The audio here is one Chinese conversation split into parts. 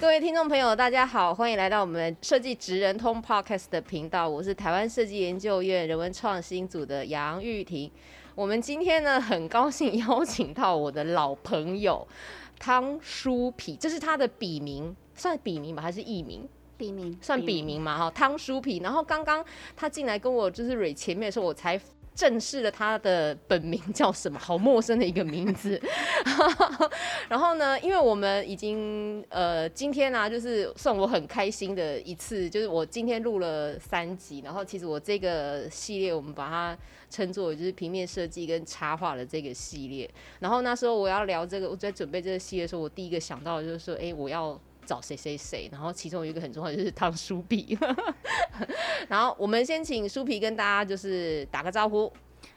各位听众朋友大家好，欢迎来到我们设计职人通 Podcast 的频道，我是台湾设计研究院人文创新组的杨玉婷。我们今天呢很高兴邀请到我的老朋友汤舒妣，这是他的笔名，算笔名吧还是艺名？笔名，算笔名嘛，汤舒妣。然后刚刚他进来跟我就是蕊前面的时候，我才正式的他的本名叫什么，好陌生的一个名字然后呢因为我们已经今天啊就是算我很开心的一次，就是我今天录了3集，然后其实我这个系列我们把它称作就是平面设计跟插画的这个系列。然后那时候我要聊这个，我在准备这个系列的时候，我第一个想到的就是说我要找谁谁谁，然后其中有一个很重要的就是汤舒妣然后我们先请舒妣跟大家就是打个招呼。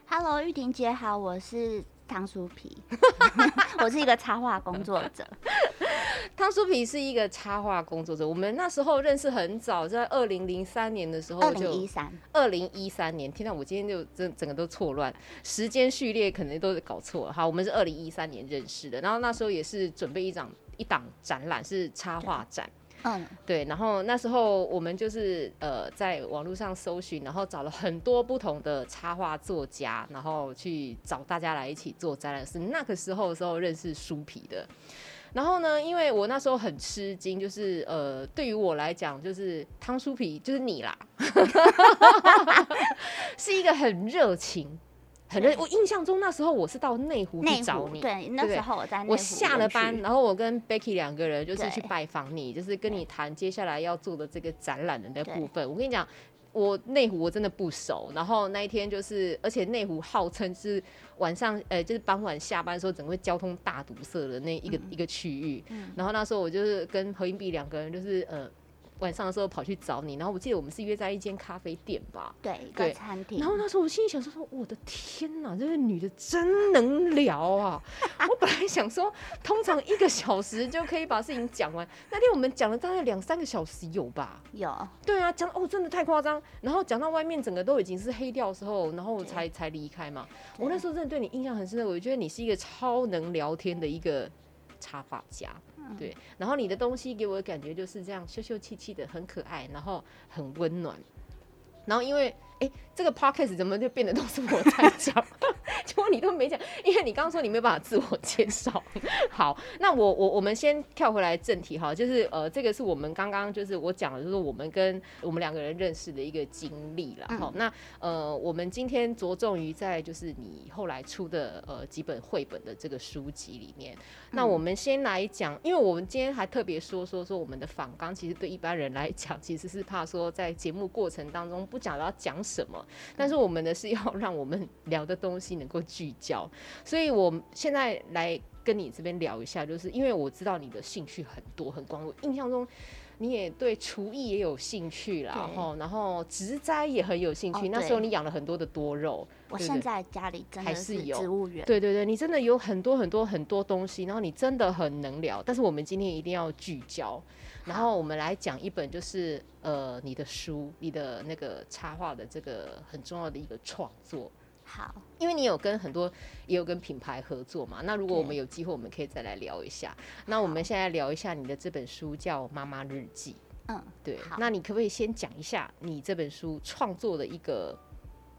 Hello 玉婷姐好，我是汤舒妣我是一个插画工作者汤舒妣是一个插画工作者，我们那时候认识很早，在2003年的时候就2013年，天哪，我今天就整个都错乱，时间序列可能都搞错了。好，我们是2013年认识的，然后那时候也是准备一档展览，是插画展，对，然后那时候我们就是在网络上搜寻，然后找了很多不同的插画作家，然后去找大家来一起做展览，是那个时候认识舒妣的。然后呢，因为我那时候很吃惊，就是对于我来讲，就是汤舒妣就是你啦是一个很热情。我印象中那时候我是到内湖去找你，对，那时候我在内湖，我下了班，然后我跟 Becky 2个人就是去拜访你，就是跟你谈接下来要做的这个展览的那部分。我跟你讲，我内湖我真的不熟，然后那一天就是，而且内湖号称是晚上，就是傍晚下班的时候，整个交通大堵塞的那一个区域。然后那时候我就是跟何英碧2个人，就是晚上的时候跑去找你，然后我记得我们是约在一间咖啡店吧，对，一个餐厅。然后那时候我心里想说，我的天哪，这个女的真能聊啊！我本来想说，通常1个小时就可以把事情讲完，那天我们讲了大概2-3个小时有吧？有。对啊，讲真的太夸张。然后讲到外面整个都已经是黑掉的时候，然后我才离开嘛。我那时候真的对你印象很深的，我觉得你是一个超能聊天的一个插画家。对，然后你的东西给我的感觉就是这样秀秀气气的，很可爱，然后很温暖。然后因为这个 podcast 怎么就变得都是我在讲结果你都没讲，因为你刚刚说你没有办法自我介绍。好，那我们先跳回来正题哈，就是这个是我们刚刚就是我讲的，就是我们跟我们2个人认识的一个经历啦。好，那我们今天着重于在就是你后来出的几本绘本的这个书籍里面。那我们先来讲，因为我们今天还特别说我们的访纲，其实对一般人来讲其实是怕说在节目过程当中不讲到讲什么，但是我们的是要让我们聊的东西能够聚焦，所以我现在来跟你这边聊一下，就是因为我知道你的兴趣很多很广，我印象中你也对厨艺也有兴趣啦，然后植栽也很有兴趣，那时候你养了很多的多肉，我现在家里真的是植物园，对对对，你真的有很多很多很多东西，然后你真的很能聊，但是我们今天一定要聚焦，然后我们来讲一本就是你的书，你的那个插画的这个很重要的一个创作。好，因为你有跟很多也有跟品牌合作嘛，那如果我们有机会我们可以再来聊一下。那我们现在聊一下你的这本书叫《妈妈日记》。对，那你可不可以先讲一下你这本书创作的一个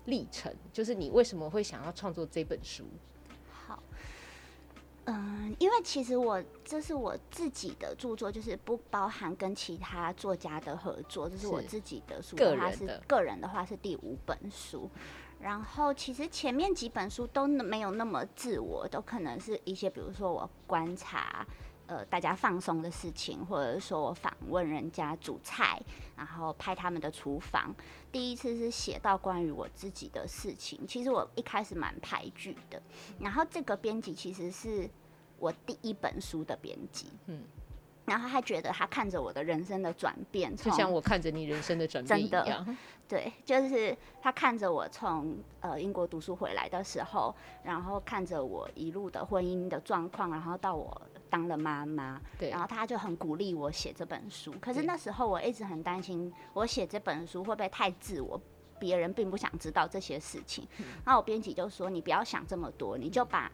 历程，就是你为什么会想要创作这本书？好，因为其实这是我自己的著作，就是不包含跟其他作家的合作，这是我自己的书，个人的话是第5本书。然后其实前面几本书都没有那么自我，都可能是一些比如说我观察大家放松的事情，或者说我访问人家煮菜，然后拍他们的厨房。第一次是写到关于我自己的事情，其实我一开始蛮排拒的，然后这个编辑其实是我第一本书的编辑。嗯，然后他觉得他看着我的人生的转变，就像我看着你人生的转变一样。真的，对，就是他看着我从英国读书回来的时候，然后看着我一路的婚姻的状况，然后到我当了妈妈，对，然后他就很鼓励我写这本书。可是那时候我一直很担心，我写这本书会不会太自我？别人并不想知道这些事情。然后我编辑就说：“你不要想这么多，你就把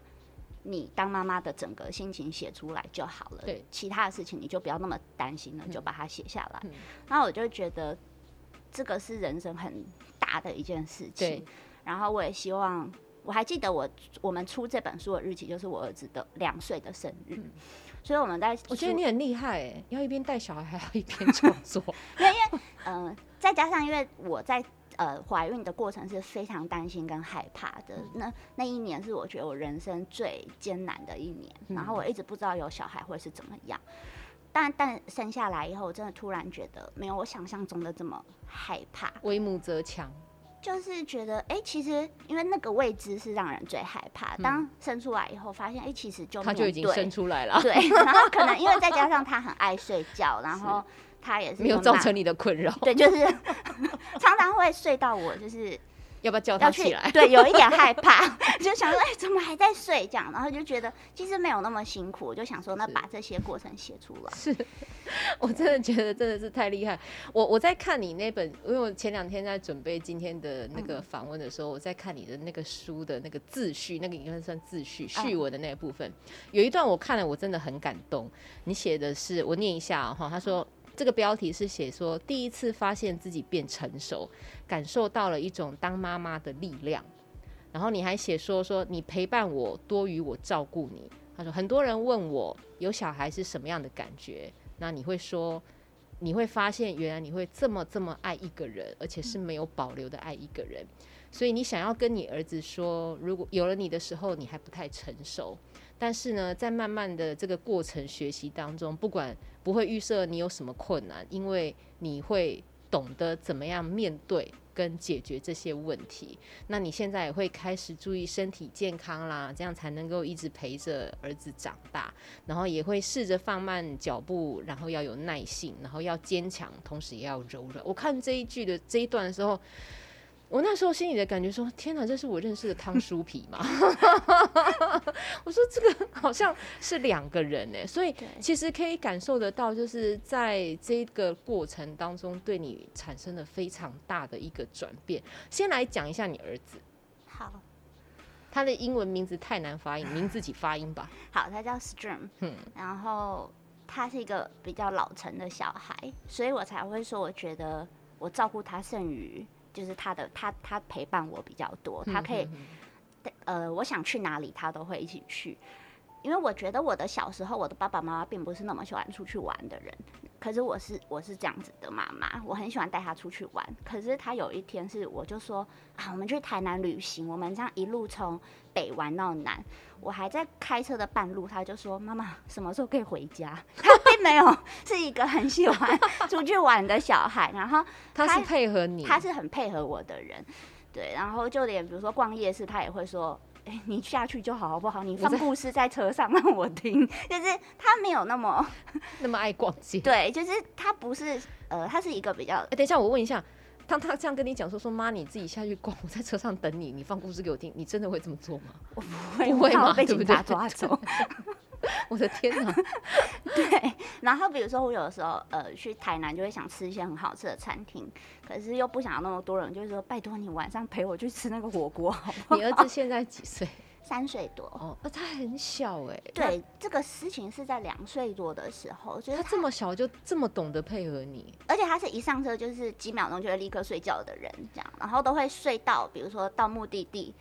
你当妈妈的整个心情写出来就好了。对，其他的事情你就不要那么担心了，就把它写下来。”然后我就觉得这个是人生很大的一件事情。然后我也希望，我还记得我们出这本书的日期就是我儿子的2岁的生日。所以我们在，我觉得你很厉害欸，要一边带小孩还要一边创作。因为再加上因为我在。怀孕的过程是非常担心跟害怕的。那一年是我觉得我人生最艰难的一年，然后我一直不知道有小孩会是怎么样。但生下来以后，我真的突然觉得没有我想象中的这么害怕。为母则强，就是觉得其实因为那个未知是让人最害怕。当生出来以后，发现其实就面对他就已经生出来了，对。然后可能因为再加上他很爱睡觉，然后。他也是没有造成你的困扰，对，就是常常会睡到我，就是要不要叫他起来？对，有一点害怕，就想说怎么还在睡这样，然后就觉得其实没有那么辛苦，我就想说那把这些过程写出来。是，我真的觉得真的是太厉害。我在看你那本，因为我前2天在准备今天的那个访问的时候，我在看你的那个书的那个自序，那个应该算自序序文的那部分，有一段我看了我真的很感动。你写的是，我念一下哈，他说。这个标题是写说，第一次发现自己变成熟，感受到了一种当妈妈的力量。然后你还写说你陪伴我多于我照顾你。他说很多人问我有小孩是什么样的感觉，那你会说你会发现原来你会这么爱一个人，而且是没有保留的爱一个人。所以你想要跟你儿子说，如果有了你的时候你还不太成熟，但是呢在慢慢的这个过程学习当中，不管不会预设你有什么困难，因为你会懂得怎么样面对跟解决这些问题。那你现在也会开始注意身体健康啦，这样才能够一直陪着儿子长大。然后也会试着放慢脚步，然后要有耐性，然后要坚强，同时也要柔软。我看这一句的这一段的时候，我那时候心里的感觉说，天哪，这是我认识的汤书皮嘛？我说这个好像是2个人欸，所以其实可以感受得到，就是在这个过程当中对你产生了非常大的一个转变。先来讲一下你儿子。好，他的英文名字太难发音，您自己发音吧。好，他叫 Stream，然后他是一个比较老成的小孩，所以我才会说，我觉得我照顾他剩余。就是他陪伴我比较多，他可以，我想去哪里他都会一起去，因为我觉得我的小时候，我的爸爸妈妈并不是那么喜欢出去玩的人，可是我是这样子的妈妈，我很喜欢带他出去玩。可是他有一天是，我就说啊，我们去台南旅行，我们这样一路从北玩到南，我还在开车的半路，他就说妈妈什么时候可以回家？他并没有是一个很喜欢出去玩的小孩，然后他是配合你，他是很配合我的人，对，然后就连比如说逛夜市，他也会说。你下去就好，好不好？你放故事在车上让我听，就是他没有那么爱逛街。对，就是他不是他是一个比较。等一下，我问一下，他这样跟你讲说妈，你自己下去逛，我在车上等你，你放故事给我听，你真的会这么做吗？我不会吗？被警察抓走。我的天哪！对，然后比如说我有的时候去台南就会想吃一些很好吃的餐厅，可是又不想要那么多人，就是说拜托你晚上陪我去吃那个火锅好不好？你儿子现在几岁？3岁多。哦，他很小哎。对，这个事情是在2岁多的时候，就是他这么小就这么懂得配合你，而且他是一上车就是几秒钟就会立刻睡觉的人，这样，然后都会睡到，比如说到目的地。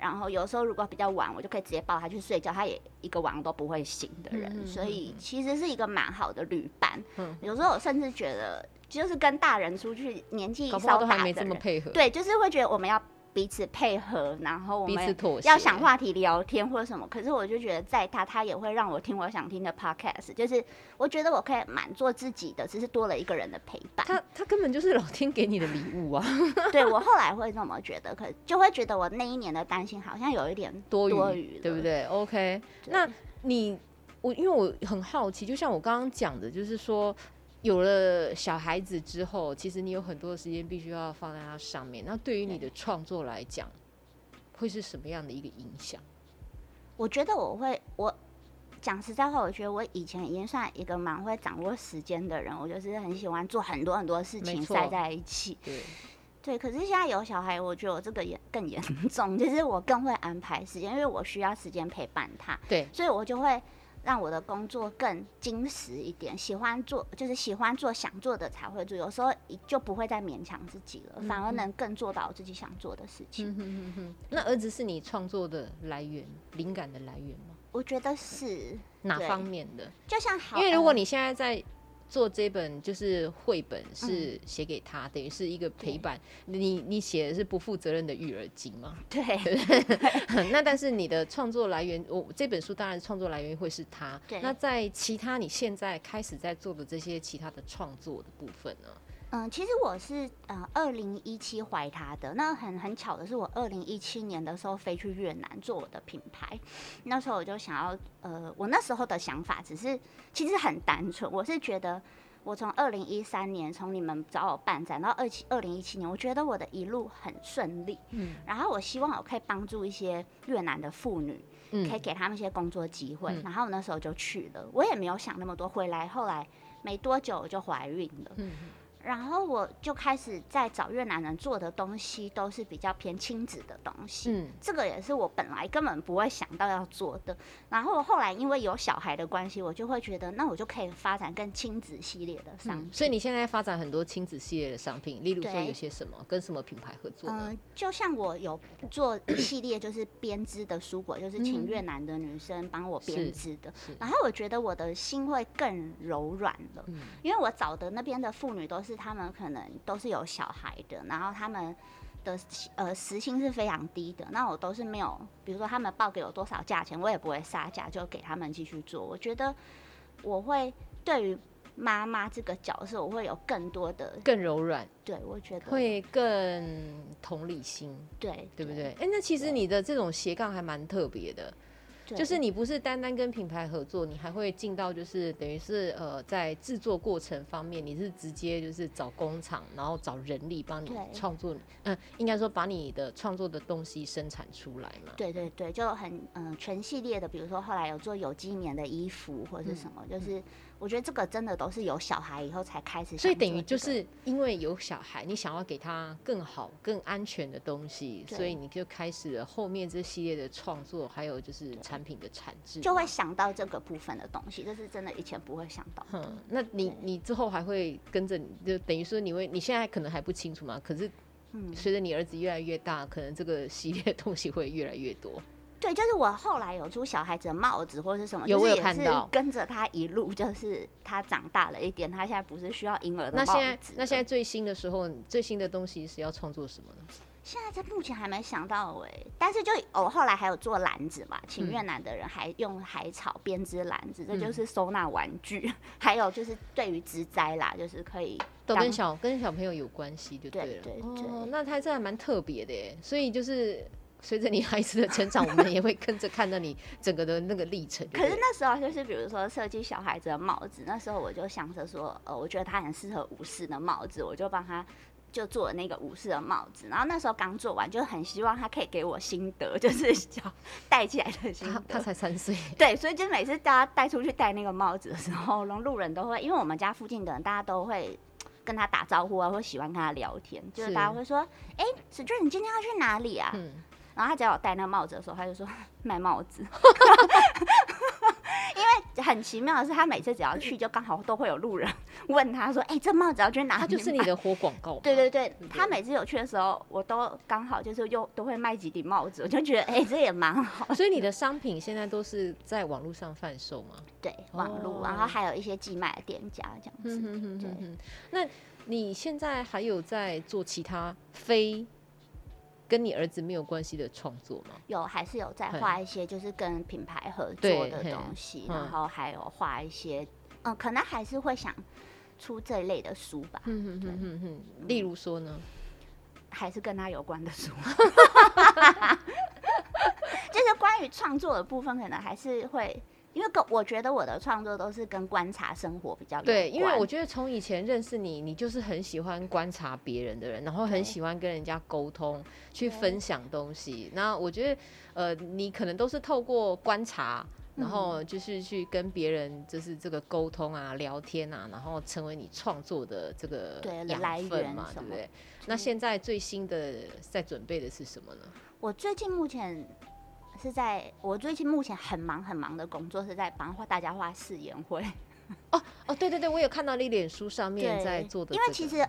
然后有时候如果比较晚，我就可以直接抱他去睡觉，他也一个晚上都不会醒的人，所以其实是一个蛮好的旅伴。有时候我甚至觉得，就是跟大人出去，年纪稍大的人，搞不好都还没这么配合，对，就是会觉得我们要彼此配合，然后我们要想话题聊天或者什么。可是我就觉得在他也会让我听我想听的 podcast， 就是我觉得我可以满做自己的，只是多了一个人的陪伴。他根本就是老天给你的礼物啊！对，我后来会这么觉得，可就会觉得我那一年的担心好像有一点多余，对不对 ？OK， 对，那你因为我很好奇，就像我刚刚讲的，就是说有了小孩子之后，其实你有很多的时间必须要放在他上面，那对于你的创作来讲会是什么样的一个影响？我觉得我讲实在话，我觉得我以前已经算一个蛮会掌握时间的人，我就是很喜欢做很多很多事情塞在一起。对，可是现在有小孩，我觉得我这个更严重，就是我更会安排时间，因为我需要时间陪伴他。对，所以我就会让我的工作更精实一点，喜欢做就是喜欢做，想做的才会做，有时候就不会再勉强自己了，反而能更做到我自己想做的事情。那儿子是你创作的来源，灵感的来源吗？我觉得是。哪方面的？就像好，因为如果你现在在做这本就是绘本是写给他，等于是一个陪伴。你写的是不负责任的育儿经嘛？对。那但是你的创作来源，我这本书当然创作来源会是他。对。那在其他你现在开始在做的这些其他的创作的部分呢？其实我是2017怀他的。那很巧的是，我2017年的时候飞去越南做我的品牌。那时候我就想要我那时候的想法只是其实很单纯，我是觉得我从2013年从你们找我办展到2017年，我觉得我的一路很顺利。然后我希望我可以帮助一些越南的妇女，可以给他们一些工作机会。然后我那时候就去了，我也没有想那么多。回来后来没多久我就怀孕了。然后我就开始在找越南人做的东西，都是比较偏亲子的东西。这个也是我本来根本不会想到要做的。然后后来因为有小孩的关系，我就会觉得那我就可以发展更亲子系列的商品。所以你现在发展很多亲子系列的商品，例如说有些什么，跟什么品牌合作呢？就像我有做一系列就是编织的蔬果，就是请越南的女生帮我编织的。然后我觉得我的心会更柔软了，因为我找的那边的妇女都是他们可能都是有小孩的，然后他们的时薪是非常低的。那我都是没有，比如说他们报给我多少价钱，我也不会杀价，就给他们继续做。我觉得我会对于妈妈这个角色，我会有更多的更柔软。对，我觉得会更同理心。对，对不对？那其实你的这种斜杠还蛮特别的。就是你不是单单跟品牌合作，你还会进到就是等于是在制作过程方面，你是直接就是找工厂，然后找人力帮你创作，应该说把你的创作的东西生产出来嘛。对对对，就很全系列的，比如说后来有做有机棉的衣服或是什么，就是我觉得这个真的都是有小孩以后才开始想做。所以等于就是因为有小孩，你想要给他更好、更安全的东西，所以你就开始了后面这系列的创作，还有就是产品的产制，就会想到这个部分的东西，这是真的以前不会想到的。那你之后还会跟着，就等于说你现在可能还不清楚嘛，可是随着你儿子越来越大，可能这个系列的东西会越来越多。对，就是我后来有出小孩子的帽子或是什么，有就是也是跟着他一路，就是他长大了一点，他现在不是需要婴儿的帽子。那现在最新的时候，最新的东西是要创作什么呢？现在目前还没想到但是就后来还有做篮子嘛，请越南的人还用海草编织篮子，这就是收纳玩具。还有就是对于植栽啦，就是可以都跟小朋友有关系就对了。对，那他这还蛮特别的耶。所以就是随着你孩子的成长，我们也会跟着看到你整个的那个历程。可是那时候就是比如说设计小孩子的帽子，那时候我就想着说，我觉得他很适合武士的帽子，我就帮他。就做了那个武士的帽子，然后那时候刚做完，就很希望他可以给我心得，就是戴起来的心得。他才3岁，对，所以就每次大家带出去戴那个帽子的时候，路人都会，因为我们家附近的人大家都会跟他打招呼啊，或喜欢跟他聊天，就是大家会说，史俊你今天要去哪里啊？然后他只要我戴那个帽子的时候，他就说卖帽子。因为很奇妙的是，他每次只要去，就刚好都会有路人问他说：“这帽子要去哪里？”他就是你的活广告。对对对，他每次有去的时候，我都刚好就是又都会卖几顶帽子，我就觉得这也蛮好。所以你的商品现在都是在网络上贩售吗？对，网络，然后还有一些寄卖的店家这样子。那你现在还有在做其他非跟你儿子没有关系的创作吗？有，还是有在画一些就是跟品牌合作的东西，然后还有画一些，可能还是会想出这类的书吧。例如说呢，还是跟他有关的书，就是关于创作的部分，可能还是会因为我觉得我的创作都是跟观察生活比较有关。对，因为我觉得从以前认识你，你就是很喜欢观察别人的人，然后很喜欢跟人家沟通，去分享东西。那我觉得，你可能都是透过观察，然后就是去跟别人就是这个沟通啊、聊天啊，然后成为你创作的这个养分嘛，对不对？那现在最新的在准备的是什么呢？我最近目前很忙的工作是在帮大家画誓言会。哦，对对对，我有看到你脸书上面在做的、这个。因为其实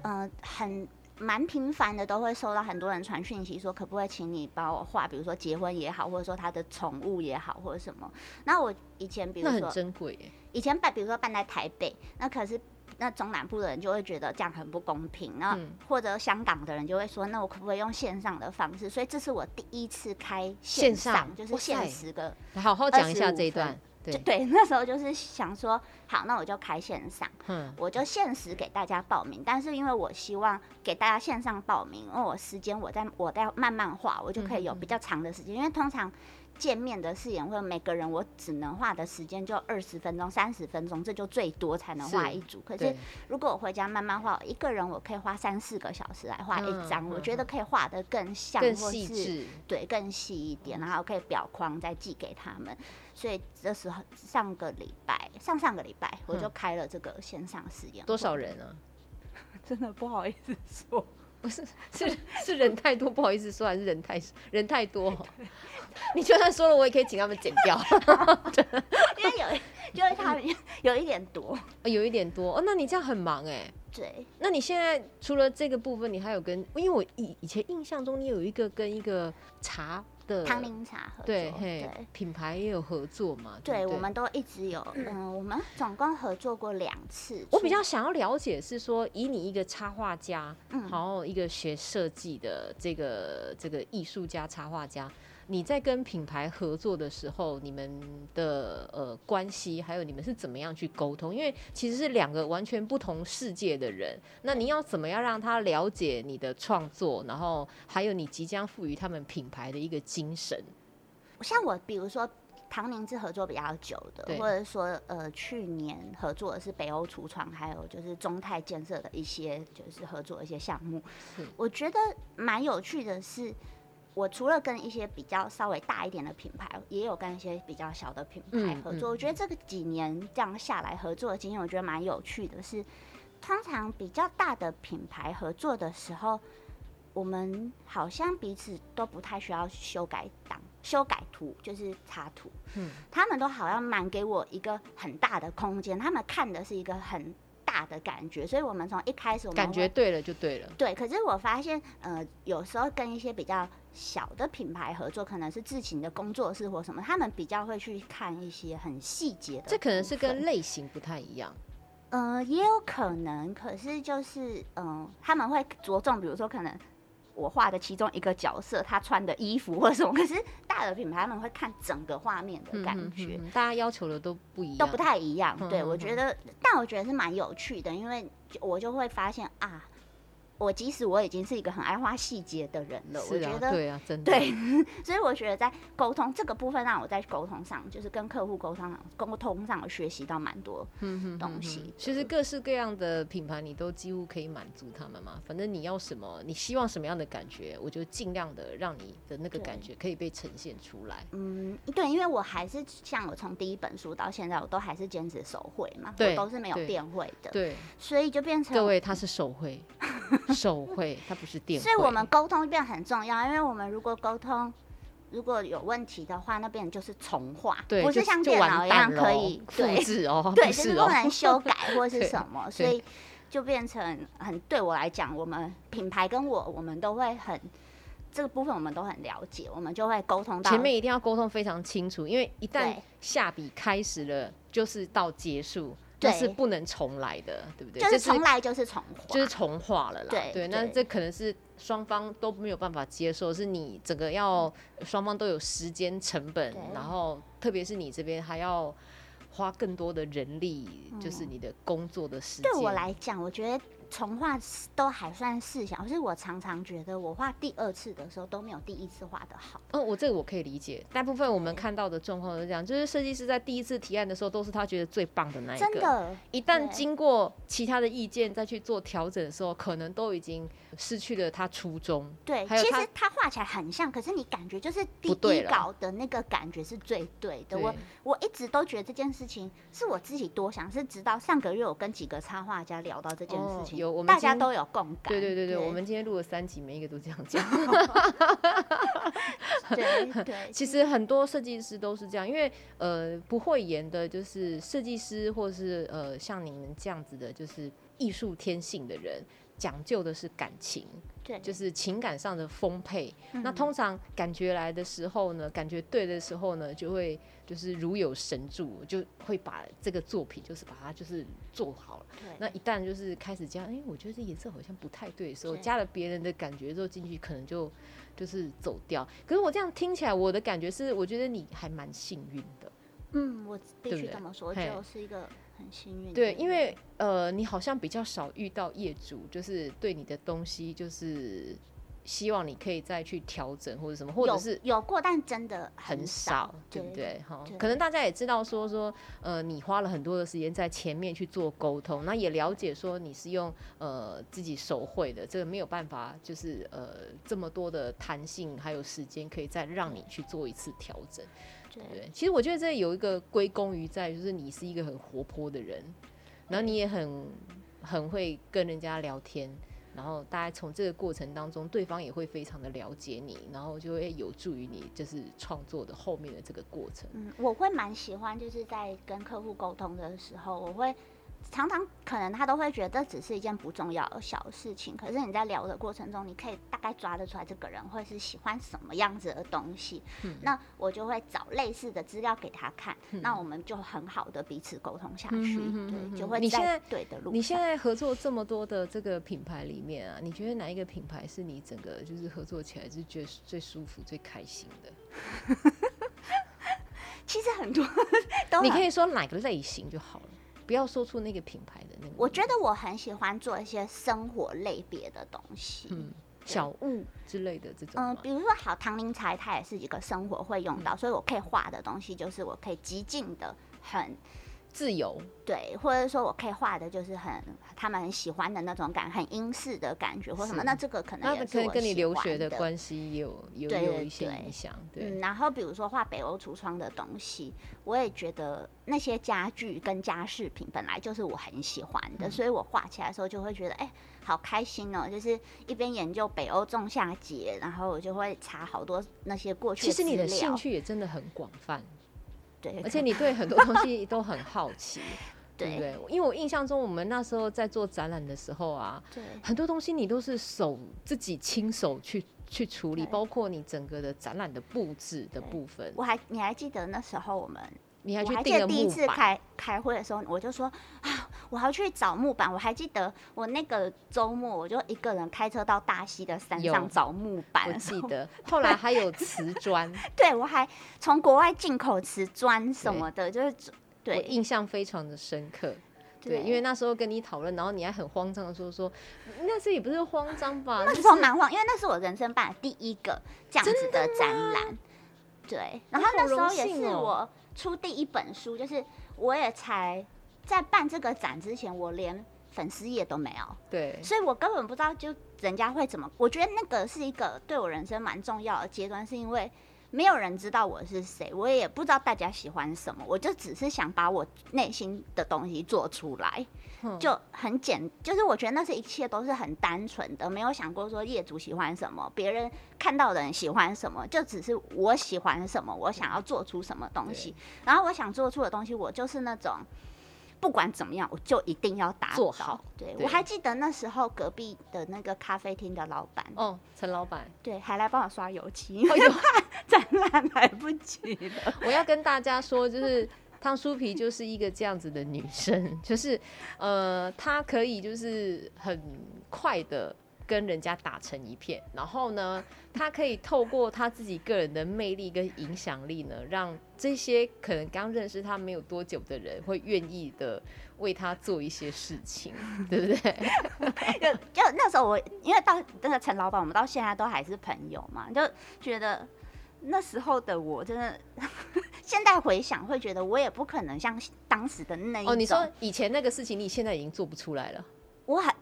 蛮频繁的都会收到很多人传讯息说可不可以请你帮我画，比如说结婚也好，或者说他的宠物也好，或者什么。那我以前比如说那很珍贵耶。以前比如说办在台北，那可是。那中南部的人就会觉得这样很不公平，那或者香港的人就会说，那我可不可以用线上的方式？所以这是我第一次开线上就是限10个，好好讲一下这一段。对，那时候就是想说，好，那我就开线上，我就限时给大家报名。但是因为我希望给大家线上报名，因为我时间我在慢慢画，我就可以有比较长的时间，因为通常。见面的誓言会每个人我只能画的时间就20分钟、30分钟，这就最多才能画一组。可是如果我回家慢慢画，一个人我可以花3-4个小时来画一张，我觉得可以画得更像，更细致，对，更细一点，然后可以裱框再寄给他们。所以这时候上上个礼拜我就开了这个线上誓言。多少人啊？真的不好意思说。不是，是人太多，不好意思说，还是人太多？你就算说了，我也可以请他们剪掉。因为就是他们有一点多，有一点多哦。那你这样很忙哎、欸。对。那你现在除了这个部分，你还有跟，因为我以前印象中你有一个跟一个茶的唐宁茶合作，对，品牌也有合作嘛。对，我们都一直有，我们总共合作过2次。我比较想要了解是说，以你一个插画家，然后一个学设计的这个艺术家、插画家。你在跟品牌合作的时候，你们的关系，还有你们是怎么样去沟通？因为其实是2个完全不同世界的人，那你要怎么样让他了解你的创作，然后还有你即将赋予他们品牌的一个精神？像我，比如说。唐宁是合作比较久的，或者说去年合作的是北欧橱窗，还有就是中泰建设的一些就是合作的一些项目。我觉得蛮有趣的是。我除了跟一些比较稍微大一点的品牌，也有跟一些比较小的品牌合作。我觉得这个几年这样下来合作的经验，我觉得蛮有趣的是，通常比较大的品牌合作的时候，我们好像彼此都不太需要修改图，就是插图。他们都好像蛮给我一个很大的空间，他们看的是一个很大的感觉，所以我们从一开始我们感觉对了就对了。对，可是我发现，有时候跟一些比较小的品牌合作，可能是自行的工作室或什么，他们比较会去看一些很细节的部分。这可能是跟类型不太一样。也有可能，可是就是他们会着重，比如说可能我画的其中一个角色他穿的衣服或什么，可是大的品牌他们会看整个画面的感觉。大家要求的都不一样，都不太一样。对，我觉得，但我觉得是蛮有趣的，因为我就会发现啊。我即使我已经是一个很爱画细节的人了，我觉得对啊，真的对，所以我觉得在沟通这个部分让我在沟通上，就是跟客户沟通上学习到蛮多东西。其实各式各样的品牌你都几乎可以满足他们嘛，反正你要什么，你希望什么样的感觉，我就尽量的让你的那个感觉可以被呈现出来。对，因为我还是像我从第一本书到现在，我都还是坚持手绘嘛，我都是没有电绘的，对，所以就变成各位他是手绘。手绘，它不是电绘，所以我们沟通变很重要，因为我们如果沟通如果有问题的话，那边就是重画，不是像电脑一样可以复制哦，对，就是不能修改或是什么，所以就变成很对我来讲，我们品牌跟我们都会很。这个部分我们都很了解，我们就会沟通到前面一定要沟通非常清楚，因为一旦下笔开始了，就是到结束。那是不能重来的，对不对？就是重来就是重画，就是重画了啦。对，那这可能是双方都没有办法接受，是你整个要双方都有时间成本，然后特别是你这边还要花更多的人力，就是你的工作的时间。对我来讲，我觉得重画都还算事小，可是我常常觉得我画第二次的时候都没有第一次画的好。哦，我这个我可以理解，大部分我们看到的状况都是这样，就是设计师在第一次提案的时候都是他觉得最棒的那一个，真的，一旦经过其他的意见再去做调整的时候，可能都已经失去了他初衷。对，其实他画起来很像，可是你感觉就是第一稿的那个感觉是最对的。我一直都觉得这件事情是我自己多想，是直到上个月我跟几个插画家聊到这件事情，有我们大家都有共感。对对对 对，我们今天录了3集，每一个都这样讲。对对，其实很多设计师都是这样，因为不讳言的就是设计师或是像你们这样子的，就是艺术天性的人，讲究的是感情。对，就是情感上的丰沛。那通常感觉来的时候呢，感觉对的时候呢，就会就是如有神助，就会把这个作品就是把它就是做好了。那一旦就是开始加，我觉得这颜色好像不太对的时候，加了别人的感觉之后进去，可能就是走掉。可是我这样听起来，我的感觉是，我觉得你还蛮幸运的。嗯，我必须这么说，就是一个很幸运。对，因为你好像比较少遇到业主，就是对你的东西就是希望你可以再去调整或者什么，或者是有过，但真的很少，对不对？可能大家也知道说，你花了很多的时间在前面去做沟通，那也了解说你是用自己手绘的，这个没有办法，就是这么多的弹性还有时间可以再让你去做一次调整。对，其实我觉得这有一个归功于在就是你是一个很活泼的人，然后你也很会跟人家聊天。然后大家从这个过程当中，对方也会非常的了解你，然后就会有助于你就是创作的后面的这个过程。我会蛮喜欢，就是在跟客户沟通的时候，我会常常可能他都会觉得这只是一件不重要的小事情，可是你在聊的过程中，你可以大概抓得出来这个人会是喜欢什么样子的东西。那我就会找类似的资料给他看，那我们就很好的彼此沟通下去。对，就会在对的路上。你现在合作这么多的这个品牌里面啊，你觉得哪一个品牌是你整个就是合作起来是觉得最舒服、最开心的？其实很多都很，你可以说哪个类型就好了。不要说出那个品牌的那个。我觉得我很喜欢做一些生活类别的东西，小物之类的这种。比如说好唐林材，它也是一个生活会用到，所以我可以画的东西就是我可以极尽的很自由，对，或者说我可以画的就是很他们很喜欢的那种感，很英式的感觉或什么。那这个可能也是我喜欢的。那可能跟你留学的关系有一些影响，对。然后比如说画北欧橱窗的东西，我也觉得那些家具跟家饰品本来就是我很喜欢的，所以我画起来的时候就会觉得，好开心哦！就是一边研究北欧仲夏节，然后我就会查好多那些过去的资料。其实你的兴趣也真的很广泛。对，而且你对很多东西都很好奇，对不对？因为我印象中，我们那时候在做展览的时候啊，很多东西你都是自己亲手去处理，包括你整个的展览的布置的部分。你还记得那时候我们？我还记得第一次开会的时候，我就说啊，我还要去找木板。我还记得我那个周末，我就一个人开车到大溪的山上找木板。我记得后来还有瓷砖，对，我还从国外进口瓷砖什么的，就是对，我印象非常的深刻。对，因为那时候跟你讨论，然后你还很慌张的说，那次也不是慌张吧？那时候蛮慌，因为那是我人生办的第一个这样子的展览。对，然后那时候也是我出第一本书，就是我也才在办这个展之前，我连粉丝页都没有，对，所以我根本不知道就人家会怎么。我觉得那个是一个对我人生蛮重要的阶段，是因为没有人知道我是谁，我也不知道大家喜欢什么，我就只是想把我内心的东西做出来，就很就是我觉得那是一切都是很单纯的，没有想过说业主喜欢什么，别人看到的人喜欢什么，就只是我喜欢什么，我想要做出什么东西，然后我想做出的东西，我就是那种不管怎么样，我就一定要打做好。对，我还记得那时候隔壁的那个咖啡厅的老板，陈老板，对，还来帮我刷油漆，因为怕展览来不及了。我要跟大家说，就是汤舒皮就是一个这样子的女生，就是她可以就是很快的跟人家打成一片，然后呢他可以透过他自己个人的魅力跟影响力呢，让这些可能刚认识他没有多久的人会愿意的为他做一些事情，对不对？就那时候我因为到那个陈老板我们到现在都还是朋友嘛，就觉得那时候的我真的现在回想会觉得我也不可能像当时的那一种。哦，你说以前那个事情你现在已经做不出来了。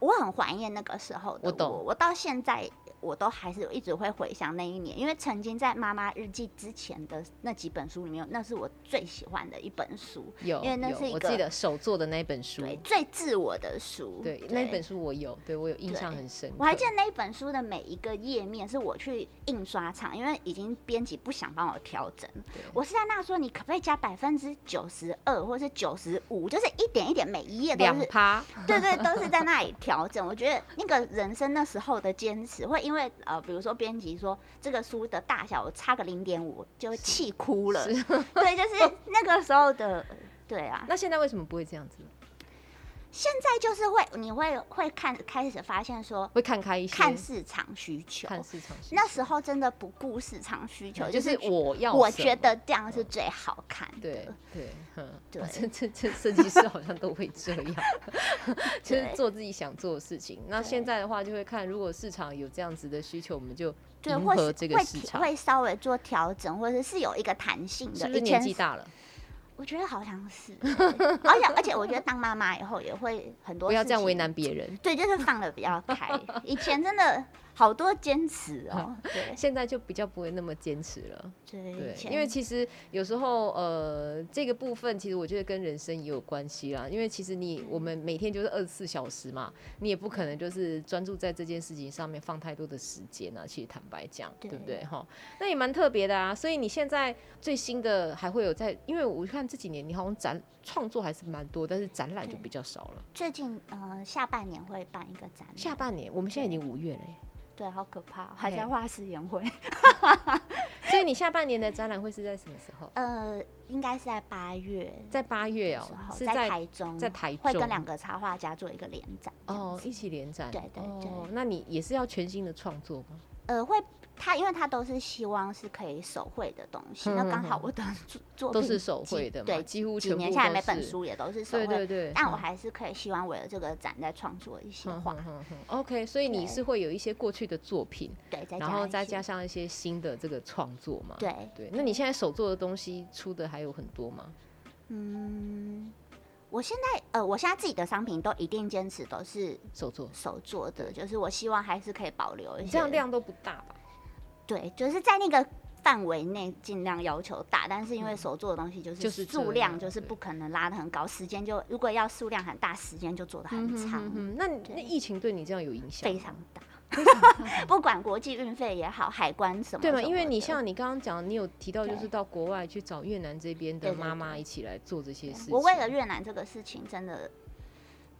我很怀念那个时候的我，我到现在我都还是一直会回想那一年，因为曾经在《妈妈日记》之前的那几本书里面，那是我最喜欢的一本书，有，因为那是一个我记得手做的那本书，对，最自我的书，对，那本书我有，对，我有印象很深刻。我还记得那本书的每一个页面是我去印刷厂，因为已经编辑不想帮我调整，我是在那说你可不可以加92%或是95%，就是一点一点每一页都是2%，对对，都是在那。调整，我觉得那个人生那时候的坚持，会因为比如说编辑说这个书的大小我差个0.5就气哭了，对，就是那个时候的，对啊。那现在为什么不会这样子？现在就是你会看，开始发现说会看开一些，看市场需求，看市场需求。那时候真的不顾市场需求，就是我觉得这样是最好看的。对对对，这设计师好像都会这样，就是做自己想做的事情。那现在的话就会看，如果市场有这样子的需求，我们就迎合这个市场，会稍微做调整，或者是有一个弹性的。是不是年纪大了？我觉得好像是，而且我觉得当妈妈以后也会很多事情不要这样为难别人，对，就是放得比较开。以前真的好多坚持哦，对，现在就比较不会那么坚持了，对，因为其实有时候这个部分其实我觉得跟人生也有关系啦，因为其实我们每天就是24小时嘛，你也不可能就是专注在这件事情上面放太多的时间啊，其实坦白讲，对不对？哈，那也蛮特别的啊。所以你现在最新的还会有在，因为我看这几年你好像创作还是蛮多，但是展览就比较少了。最近下半年会办一个展览，下半年我们现在已经5月了耶。对，好可怕，还在画室宴会。所以你下半年的展览会是在什么时候？应该是在8月，在8月哦，是在台中，在台中会跟2个插画家做一个联展。哦，一起联展，对对对。哦，那你也是要全新的创作吗？会。他因为他都是希望是可以手绘的东西，那刚好我的作品都是手绘的嘛，对，几乎全部都是，几年下来每本书也都是手绘，对对对。但我还是可以希望为了这个展再创作一些画。OK， 所以你是会有一些过去的作品，对，然后再加上一些新的这个创作嘛，对对。那你现在手做的东西出的还有很多吗？嗯。我现在自己的商品都一定坚持都是手做的，就是我希望还是可以保留一些。你这样量都不大吧？对，就是在那个范围内尽量要求大，但是因为手做的东西就是数量就是不可能拉得很高，时间就如果要数量很大，时间就做得很长。那疫情对你这样有影响？非常大。不管国际运费也好，海关什么对嘛？因为你像你刚刚讲，你有提到就是到国外去找越南这边的妈妈一起来做这些事情。對對對對，我为了越南这个事情，真的，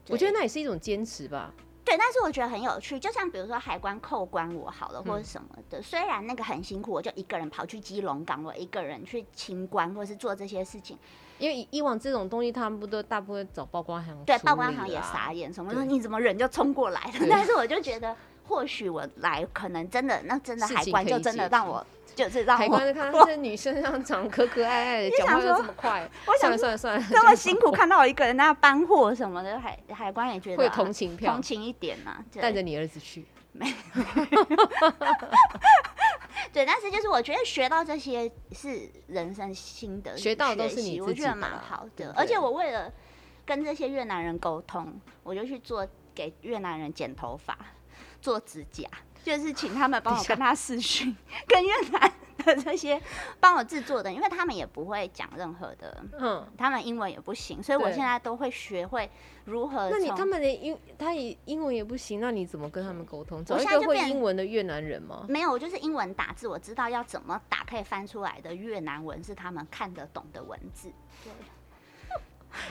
我觉得那也是一种坚持吧。对，但是我觉得很有趣，就像比如说海关扣关我好了，或者什么的，虽然那个很辛苦，我就一个人跑去基隆港，我一个人去清关，或是做这些事情。因为以往这种东西，他们不都大部分找报关行处理啦？对，报关行也傻眼，什么说你怎么人就冲过来了？但是我就觉得，或许我来，可能真的，那真的海关就真的让我。就是让我海关看到这女生这样长可可爱爱的，讲话又这么快，我想算了，这么辛苦看到我一个人那搬货什么的，海关也觉得、啊、会同情一点啊，带着你儿子去，对，但是就是我觉得学到这些是人生新的学到都是你自己的，我觉得蛮好的，对，而且我为了跟这些越南人沟通，我就去做给越南人剪头发、做指甲。就是请他们帮我跟他视讯，跟越南的这些帮我制作的，因为他们也不会讲任何的，他们英文也不行，所以我现在都会学会如何。那他们的英文也不行，那你怎么跟他们沟通？找一个会英文的越南人吗？没有，我就是英文打字，我知道要怎么打可以翻出来的越南文是他们看得懂的文字。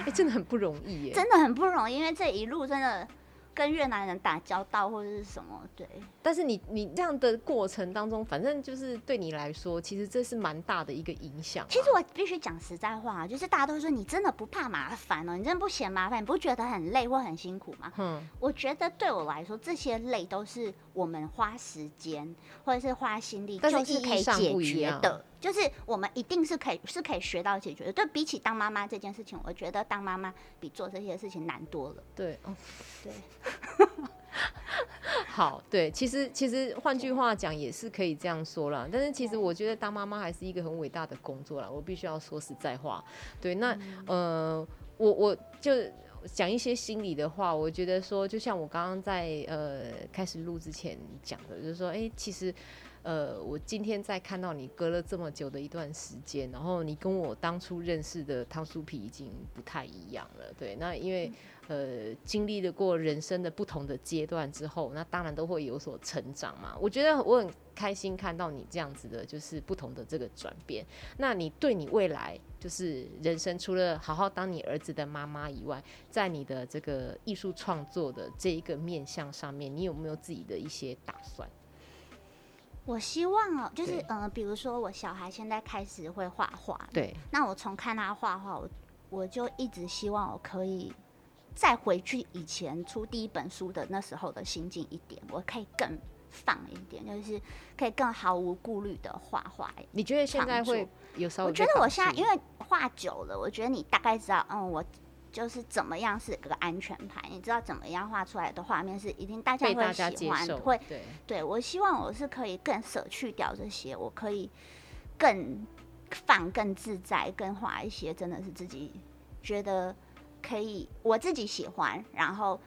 对，真的很不容易耶，真的很不容易，因为这一路真的。跟越南人打交道或者是什么，对。但是你这样的过程当中，反正就是对你来说，其实这是蛮大的一个影响。其实我必须讲实在话，就是大家都说你真的不怕麻烦哦，你真的不嫌麻烦，你不觉得很累或很辛苦吗？嗯，我觉得对我来说，这些累都是我们花时间或者是花心力，就是可以解决的。就是我们一定是可以学到解决的。对比起当妈妈这件事情，我觉得当妈妈比做这些事情难多了。对，哦，对。好，对，其实换句话讲也是可以这样说啦。但是其实我觉得当妈妈还是一个很伟大的工作啦，我必须要说实在话。对，那我就讲一些心里的话，我觉得说，就像我刚刚在开始录之前讲的，就是说，哎，其实。我今天在看到你隔了这么久的一段时间，然后你跟我当初认识的汤酥皮已经不太一样了，对，那因为经历了过人生的不同的阶段之后，那当然都会有所成长嘛。我觉得我很开心看到你这样子的，就是不同的这个转变。那你对你未来就是人生，除了好好当你儿子的妈妈以外，在你的这个艺术创作的这一个面向上面，你有没有自己的一些打算？我希望哦，就是比如说我小孩现在开始会画画，对，那我从看他画画，我就一直希望我可以再回去以前出第一本书的那时候的心境一点，我可以更放一点，就是可以更毫无顾虑的画画。你觉得现在会有稍微？我觉得我现在因为画久了，我觉得你大概知道，我。就是怎么样是个安全牌，你知道怎么样画出来的画面是一定大家会喜欢，会对。我希望我是可以更舍去掉这些，我可以更放、更自在、更画一些真的是自己觉得可以，我自己喜欢，然后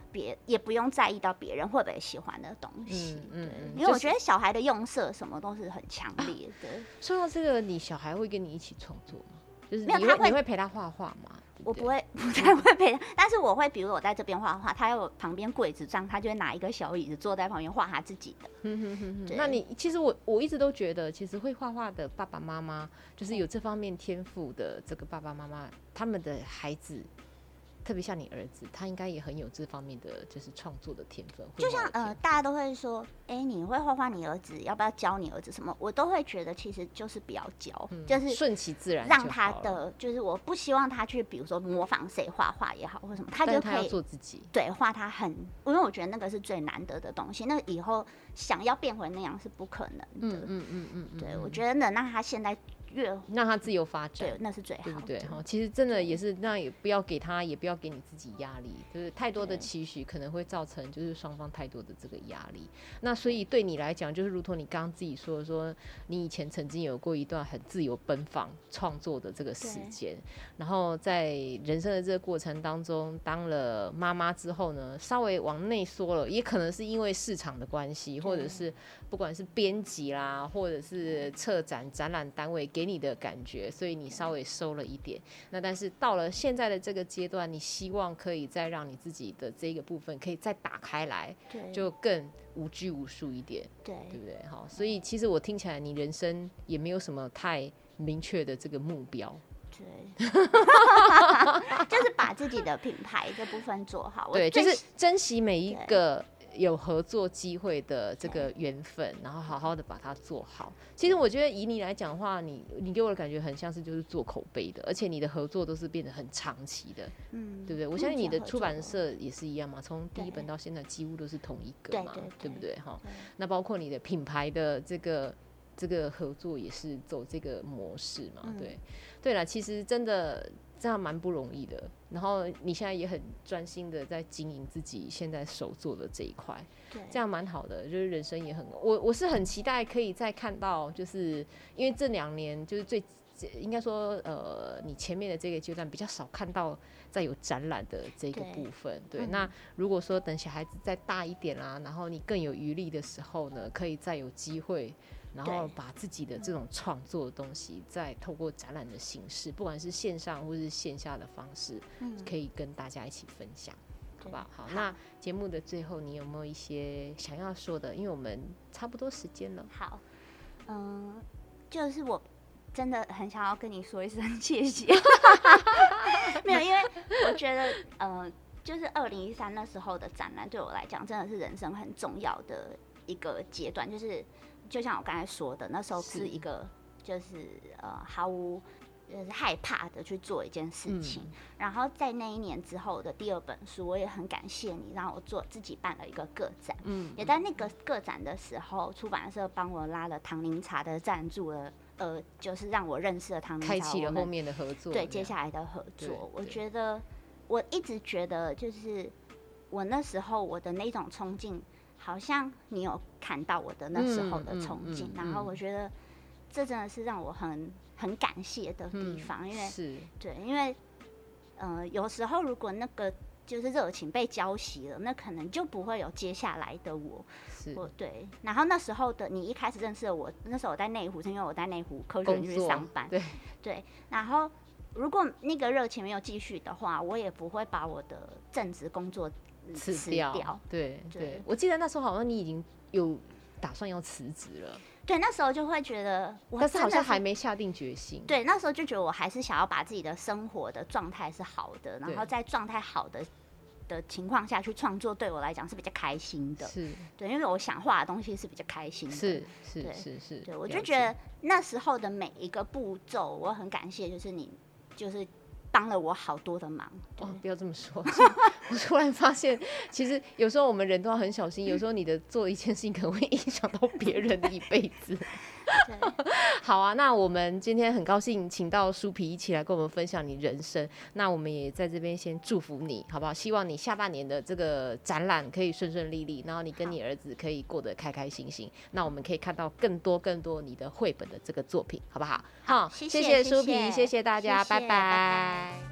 也不用在意到别人会不会喜欢的东西。对，因为我觉得小孩的用色什么都是很强烈的。说到这个，你小孩会跟你一起创作吗？就是你会陪他画画吗？我不太会陪他，但是我会，比如我在这边画画，他在我旁边柜子上，他就会拿一个小椅子坐在旁边画他自己的。那你其实我一直都觉得，其实会画画的爸爸妈妈，就是有这方面天赋的这个爸爸妈妈，他们的孩子。特别像你儿子，他应该也很有这方面的就是创作的天分。就像大家都会说，哎，你会画画，你儿子要不要教你儿子什么？我都会觉得其实就是不要教，就是顺其自然，让他的就是我不希望他去，比如说模仿谁画画也好或什么，他就可以他要做自己，对，画他很，因为我觉得那个是最难得的东西，那以后想要变回那样是不可能的。对，我觉得能让他现在。让他自由发展，对，那是最好的，对不对？其实真的也是，那也不要给他，也不要给你自己压力，就是太多的期许可能会造成就是双方太多的这个压力。那所以对你来讲，就是如同你刚刚自己说的，说你以前曾经有过一段很自由奔放创作的这个时间，然后在人生的这个过程当中，当了妈妈之后呢，稍微往内缩了，也可能是因为市场的关系，或者是不管是编辑啦，或者是策展展览单位给你的感觉，所以你稍微收了一点。那但是到了现在的这个阶段，你希望可以再让你自己的这个部分可以再打开来，就更无拘无束一点，对不对？好，所以其实我听起来，你人生也没有什么太明确的这个目标。对，就是把自己的品牌这部分做好。对，就是珍惜每一个。有合作机会的这个缘分，然后好好的把它做好。其实我觉得以你来讲的话，你给我的感觉很像是就是做口碑的，而且你的合作都是变得很长期的，对不对？我相信你的出版社也是一样嘛，从第一本到现在几乎都是同一个嘛， 对不对？那包括你的品牌的这个合作也是走这个模式嘛，对啦，其实真的。这样蛮不容易的，然后你现在也很专心的在经营自己现在手做的这一块，这样蛮好的，就是人生也很，我是很期待可以再看到，就是因为这2年就是最应该说你前面的这个阶段比较少看到再有展览的这个部分，对，那如果说等小孩子再大一点啦，然后你更有余力的时候呢，可以再有机会。然后把自己的这种创作的东西，再透过展览的形式，不管是线上或是线下的方式，可以跟大家一起分享，好不好？好，那节目的最后，你有没有一些想要说的？因为我们差不多时间了。好，就是我真的很想要跟你说一声谢谢，没有，因为我觉得，就是2013那时候的展览对我来讲真的是人生很重要的一个阶段，就是就像我刚才说的，那时候是一个就是毫无就是害怕的去做一件事情，然后在那一年之后的第二本书，我也很感谢你让我做自己办了一个个展，也在那个个展的时候，出版社帮我拉了唐宁茶的赞助了，就是让我认识了唐宁茶，开启了后面的合作，对接下来的合作，我觉得我一直觉得就是我那时候我的那种冲劲，好像你有看到我的那时候的冲劲，然后我觉得这真的是让我很感谢的地方，因为是对，因为有时候如果那个就是热情被浇熄了，那可能就不会有接下来的我。我对，然后那时候的你一开始认识的我，那时候我在内湖，是因为我在内湖科学园区上班，对对，然后。如果那个热情没有继续的话，我也不会把我的正职工作辞掉。对，我记得那时候好像你已经有打算要辞职了。对，那时候就会觉得我真的是，但是好像还没下定决心。对，那时候就觉得我还是想要把自己的生活的状态是好的，然后在状态好的情况下去创作，对我来讲是比较开心的。是，对，因为我想画的东西是比较开心的。是。对，我就觉得那时候的每一个步骤，我很感谢，就是你。就是帮了我好多的忙哦，不要这么说。我突然发现，其实有时候我们人都要很小心，有时候你的做一件事情可能会影响到别人的一辈子。好啊，那我们今天很高兴请到舒妞一起来跟我们分享你人生。那我们也在这边先祝福你，好不好？希望你下半年的这个展览可以顺顺利利，然后你跟你儿子可以过得开开心心。那我们可以看到更多你的绘本的这个作品，好不好？好，谢谢舒妞，谢谢大家，拜拜。